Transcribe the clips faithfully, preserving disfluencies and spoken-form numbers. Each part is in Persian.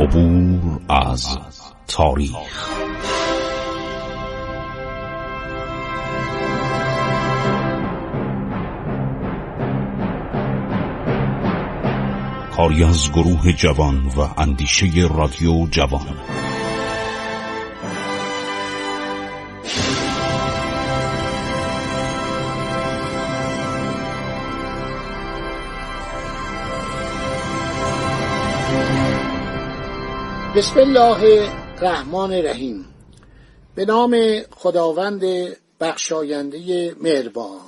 عبور از تاریخ. کاری از گروه جوان و اندیشه رادیو جوان. بسم الله الرحمن الرحیم. به نام خداوند بخشاینده مهربان.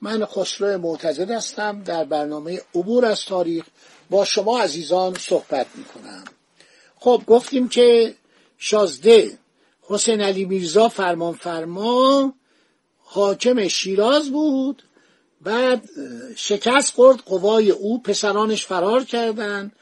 من خسرو معتضد هستم، در برنامه عبور از تاریخ با شما عزیزان صحبت میکنم. خب گفتیم که شازده حسین علی میرزا فرمانفرما حاکم شیراز بود، بعد شکست خورد قوای او، پسرانش فرار کردند.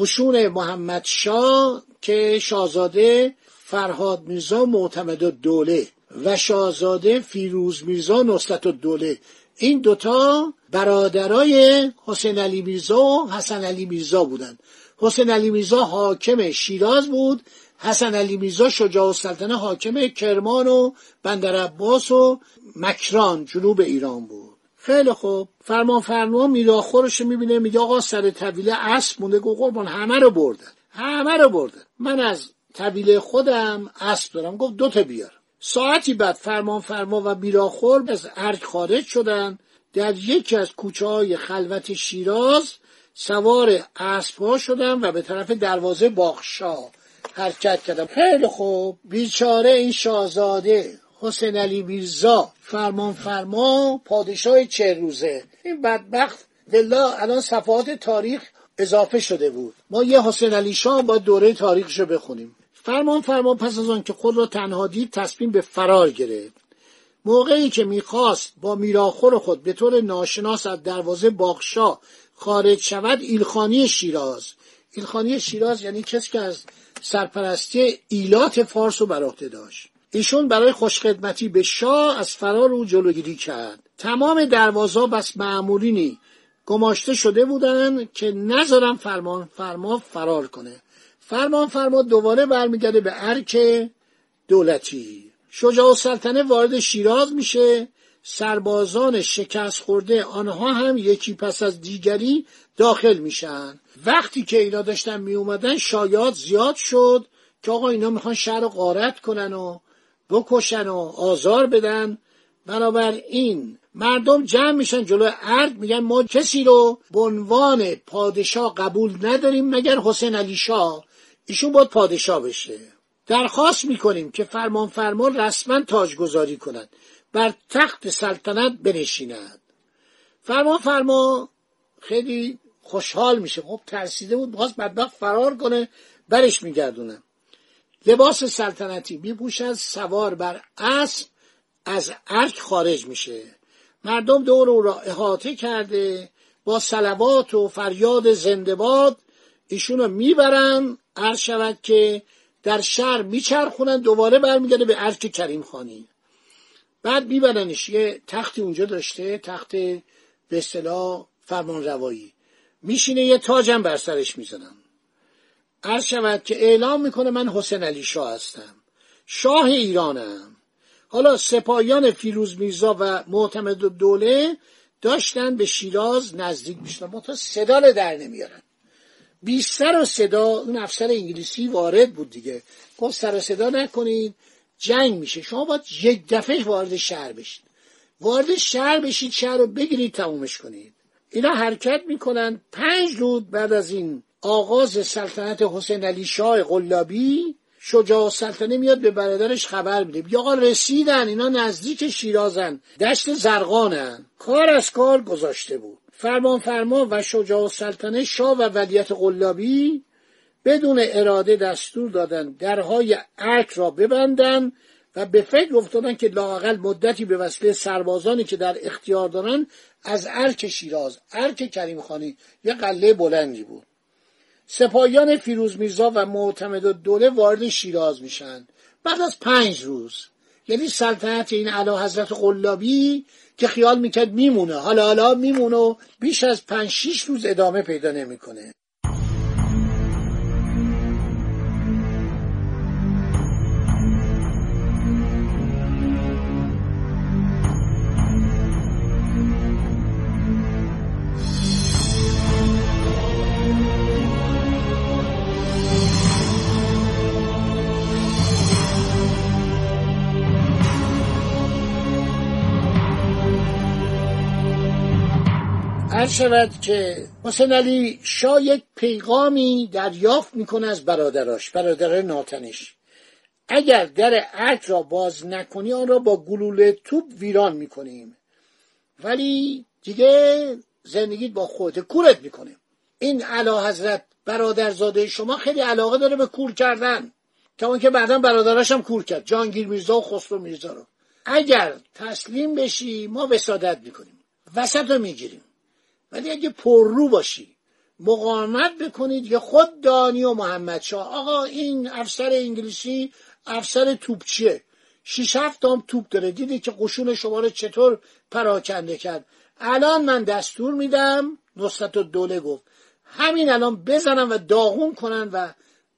قشون محمد شاه که شاهزاده فرهاد میرزا معتمدالدوله و شاهزاده فیروز میرزا نصرتالدوله، این دوتا برادرای حسین علی میرزا و حسن علی میرزا بودند. حسین علی میرزا حاکم شیراز بود، حسن علی میرزا شجاع السلطنه حاکم کرمان و بندرعباس و مکران جنوب ایران بود. خیلی خوب، فرمانفرما میراخورش میبینه، میگه آقا سر طویله اسب مونده. گو قربان، همه رو بردن، همه رو بردن، من از طویله خودم اسب دارم. گفت دو تا بیار. ساعتی بعد فرمانفرما و میراخور از ارگ خارج شدن، در یکی از کوچه های خلوت شیراز سوار اسب‌ها شدن و به طرف دروازه باغشاه حرکت کردن. خیلی خوب، بیچاره این شاهزاده حسین علی میرزا فرمانفرما پادشاه چه روزه، این بدبخت والله الان صفحات تاریخ اضافه شده بود، ما یه حسین علی شاه باید دوره تاریخشو بخونیم. فرمانفرما پس از آن که خود را تنها دید تصمیم به فرار گرفت. موقعی که میخواست با میراخور خود به طور ناشناس از دروازه باغشاه خارج شود، ایلخانی شیراز، ایلخانی شیراز یعنی کسی که از سرپرستی ایلات فارس رو بر عهده داشت، ایشون برای خوشخدمتی به شاه از فرار او جلوگیری کرد. تمام دروازه‌ها بس مأمورینی گماشته شده بودند که نذارن فرمانفرما فرار کنه. فرمانفرما دوباره برمیگرده به ارگ دولتی. شجاع السلطنه وارد شیراز میشه، سربازان شکست خورده آنها هم یکی پس از دیگری داخل میشن. وقتی که اینا داشتن میومدن شایعات زیاد شد که آقا اینا میخوان شهر رو غارت کنن و بکشن و آزار بدن. بنابراین مردم جمع میشن جلو ارگ، میگن ما کسی رو به عنوان پادشاه قبول نداریم مگر حسین علی شاه، ایشون باید پادشاه بشه. درخواست میکنیم که فرمانفرما رسما تاجگذاری کنند، بر تخت سلطنت بنشینند. فرمانفرما خیلی خوشحال میشه، خب ترسیده بود، میخواست بدبخت فرار کنه، برش میگردونه. لباس سلطنتی میپوشد، سوار بر اسب از ارگ خارج میشه. مردم دور او را احاطه کرده، با صلوات و فریاد زنده‌باد ایشون را میبرن. عرض شود که در شهر میچرخونن، دوباره برمیگرده به ارگ کریمخانی. بعد میبرنش، یه تختی اونجا داشته، تخت به اصطلاح فرمانروایی، میشینه، یه تاجم بر سرش میزنن. عرض شود که اعلام میکنه من حسین علی شاه هستم، شاه ایرانم. حالا سپاهیان فیروز میرزا و معتمدالدوله داشتن به شیراز نزدیک میشدن، ما تا صدا رو در نمیارن. بی سر و صدا اون افسر انگلیسی وارد بود دیگه، گفت سر و صدا نکنید جنگ میشه، شما باید یک دفعه وارد شهر بشید، وارد شهر بشید، شهر رو بگیرید، تمومش کنید. اینا حرکت میکنن. پنج روز بعد از این آغاز سلطنت حسین علی شاه قلابی، شجاع السلطنه میاد به برادرش خبر میده، بیا آقا رسیدن، اینا نزدیک شیرازن، دشت زرقانن. کار از کار گذاشته بود. فرمانفرما و شجاع السلطنه، شاه و ولیعهد قلابی بدون اراده دستور دادن درهای ارگ را ببندن و به فکر افتادن که لااقل مدتی به وسیله سربازانی که در اختیار دارن از ارگ شیراز، ارگ کریمخانی، یه قلعه بلندی بود. سپاهیان فیروز میرزا و معتمدالدوله وارد شیراز میشن بعد از پنج روز. یعنی سلطنت این اعلیحضرت قلابی که خیال میکرد میمونه، حالا حالا میمونه و بیش از پنج شش روز ادامه پیدا نمیکنه. عرض شود که حسن علی شاه یک پیغامی دریافت میکنه از برادراش، برادر ناتنش: اگر در ارگ را باز نکنی آن را با گلوله توپ ویران میکنیم، ولی دیگه زندگیت با خودت، کورت میکنه. این اعلیحضرت برادرزاده شما خیلی علاقه داره به کور کردن، تا اون که بعداً برادرش هم کور کرد، جانگیر میرزا و خسرو میرزا رو. اگر تسلیم بشی ما وسادت میکنیم، وسط رو میگیریم، ولی اگه پررو باشی، مقاومت بکنید که خود دانی و محمد شاه: آقا این افسر انگلیسی افسر توپچیه، شیش هفت هم توپ داره، دیدی که قشون شما رو چطور پراکنده کرد. الان من دستور میدم، نصرتالدوله گفت، همین الان بزنم و داغون کنن و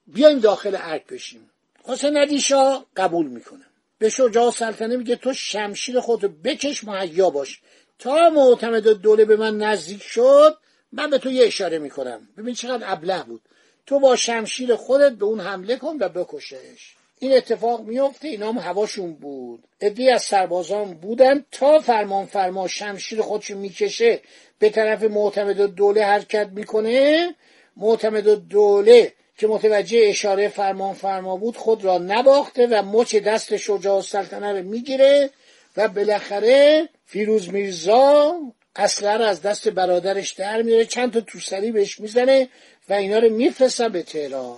بیایم داخل ارگ بشیم. حسین علی شاه قبول میکنه. به شجاع السلطنه میگه تو شمشیر خودتو بکش، مهیا باش، تا معتمدالدوله به من نزدیک شد من به تو یه اشاره میکنم، ببین چقدر ابله بود، تو با شمشیر خودت به اون حمله کن و بکشش. این اتفاق میفته. اینا هم هواشون بود، عده‌ای از سربازان بودن. تا فرمانفرما شمشیر خودشو میکشه به طرف معتمدالدوله حرکت میکنه، معتمدالدوله که متوجه اشاره فرمانفرما بود خود را نباخته و مچ دست شجاع السلطنه رو میگیره و بالاخره فیروز میرزا اسلحه رو از دست برادرش در میاره، چند تا توسری بهش میزنه و اینا رو میفرستن به تهران.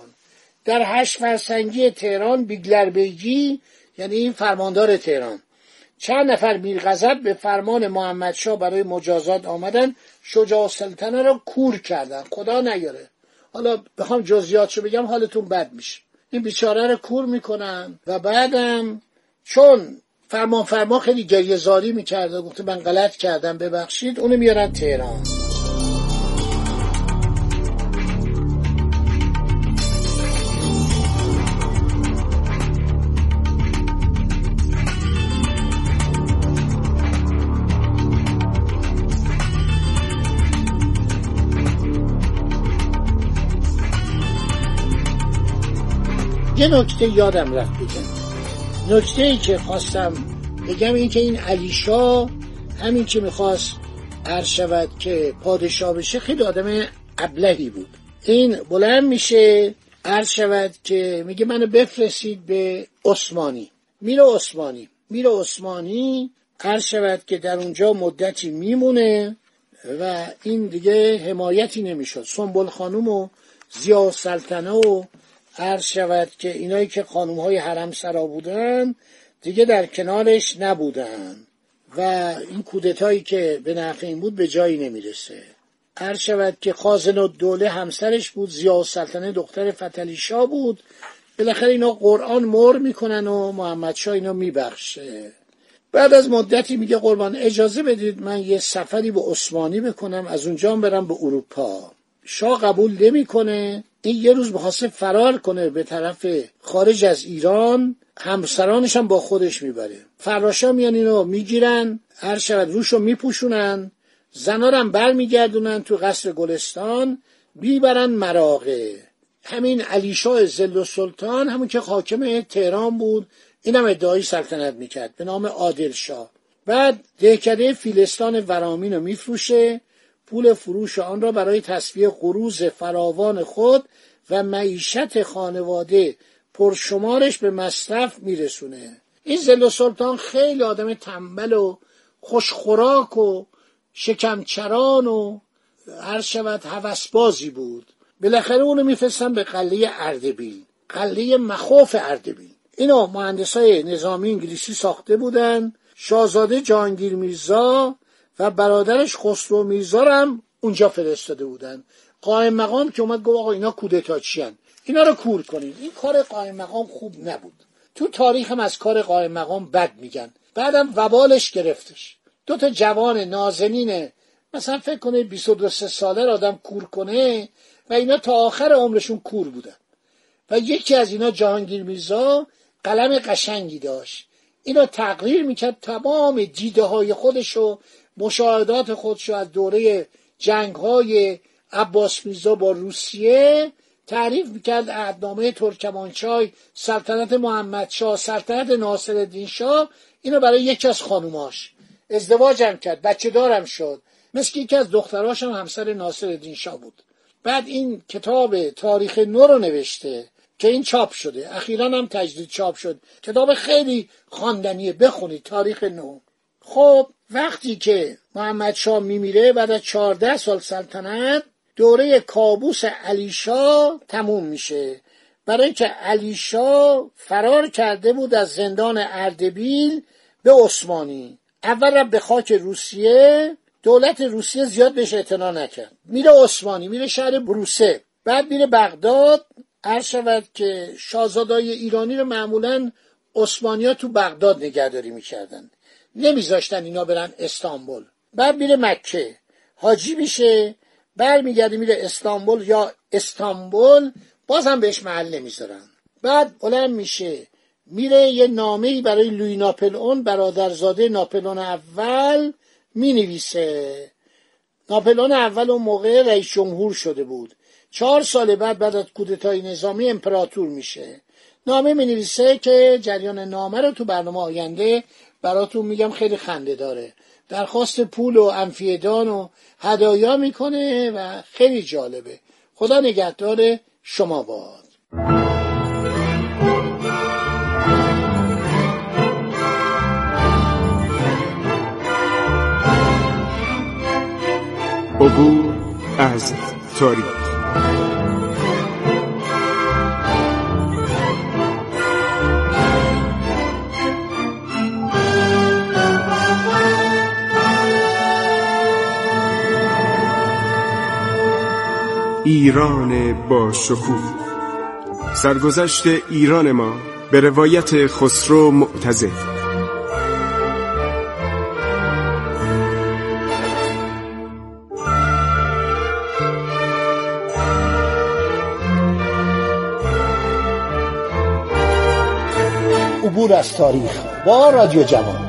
در هشت فرسنگی تهران بیگلر بیگی، یعنی این فرماندار تهران، چند نفر میرغضب به فرمان محمد شاه برای مجازات آمدن، شجاع السلطنه رو کور کردن، خدا نیاره. حالا بخوام جزئیاتشو بگم حالتون بد میشه. این بیچاره رو کور میکنن و بعدم چون فرمانفرما خیلی گریه زاری میکرد و گفته من غلط کردم ببخشید، اونو میارن تهران. یه نکته یادم رفت بگم، نکته ای که خواستم بگم این که این علی شاه همین که میخواست عرض شود که پادشاه بشه، خیلی آدم ابلهی بود. این بلند میشه عرض شود که میگه منو بفرستید به عثمانی، میره عثمانی، میره عثمانی عرض شود که در اونجا مدتی میمونه و این دیگه حمایتی نمیشد. سنبل خانوم و ضیاء السلطنه و عرض شود که اینایی که خانومهای حرم سرا بودن دیگه در کنارش نبودن و این کودتایی که به نفع این بود به جایی نمیرسه. عرض شود که خازنالدوله همسرش بود، ضیاء السلطنه دختر فتحعلی شاه بود. بالاخره اینا قرآن مر میکنن و محمد شاه اینا میبخشه. بعد از مدتی میگه قربان اجازه بدید من یه سفری به عثمانی بکنم، از اونجا هم برم به اروپا. شاه قبول نمیکنه. این یه روز می‌خواسته فرار کنه به طرف خارج از ایران، همسرانش هم با خودش میبره. فراشا میان اینو میگیرن، هر شب روشو میپوشونن، زنا رو هم برمیگردونن تو قصر گلستان، میبرن مراغه. همین علی شاه ذل السلطان، همون که حاکم تهران بود، اینم ادعای سلطنت میکرد، به نام عادل شاه. بعد دهکده فیلستان ورامین رو میفروشه، پول فروش آن را برای تسویه قروض فراوان خود و معیشت خانواده پرشمارش به مصرف میرسونه. این ذل السلطان خیلی آدم تنبل و خوشخوراک و شکمچران و هر شود هوسبازی بود. بالاخره اونو میفرستن به قلعه اردبیل، قلعه مخوف اردبیل. اینو مهندسای نظامی انگلیسی ساخته بودن. شاهزاده جانگیر میرزا و برادرش خسرو میرزا هم اونجا فرستاده بودن. قائم مقام که اومد گفت آقا اینا کودتاچی ان، اینا رو کور کنین. این کار قائم مقام خوب نبود، تو تاریخ هم از کار قائم مقام بد میگن. بعدم وبالش گرفتش، دو تا جوان نازنین مثلا فکر کنه بیست و دو ساله رو آدم کور کنه و اینا تا آخر عمرشون کور بودن. و یکی از اینا جهانگیر میرزا قلم قشنگی داشت، اینا تقریر میکرد، تمام دیده‌های خودشو، مشاهدات خودشو از دوره جنگ‌های عباس میرزا با روسیه تعریف میکرد. عهدنامه ترکمانچای، سلطنت محمد شاه، سلطنت ناصرالدین شاه، اینو برای یکی از خانوماش. ازدواج هم کرد، بچه دارم شد. مثل یکی از دختراش هم همسر ناصرالدین شاه بود. بعد این کتاب تاریخ نو رو نوشته که این چاپ شده، اخیراً هم تجدید چاپ شد. کتاب خیلی خواندنیه، بخونید، تاریخ نو. خب وقتی که محمد شاه میمیره بعد از چهارده سال سلطنت، دوره کابوس علی شاه تموم میشه، برای که علی شاه فرار کرده بود از زندان اردبیل به عثمانی. اول رفت به خاک روسیه، دولت روسیه زیاد بهش اعتنا نکرد، میره عثمانی، میره شهر بروسه، بعد میره بغداد. عرض شود که شاهزادای ایرانی رو معمولا عثمانی‌ها تو بغداد نگهداری میکردن، نمیذاشتن اینا برن استانبول. بعد میره مکه، حاجی میشه، برمیگرده میره استانبول یا استانبول، بازم بهش محل نمیذارن. بعد علم میشه، میره یه نامه‌ای برای لوی ناپلئون، برادرزاده ناپلئون اول مینویسه. ناپلئون اول اون موقع رئیس جمهور شده بود. چهار سال بعد بعد از کودتای نظامی امپراتور میشه. نامه مینویسه که جریان نامه رو تو برنامه آینده براتون میگم، خیلی خنده داره. درخواست پول و انفیدان و هدایا میکنه و خیلی جالبه. خدا نگهدار شما باد. عبور از تاریخ. ایران با شکوه، سرگذشت ایران ما به روایت خسرو معتضد. عبور از تاریخ با رادیو جوان.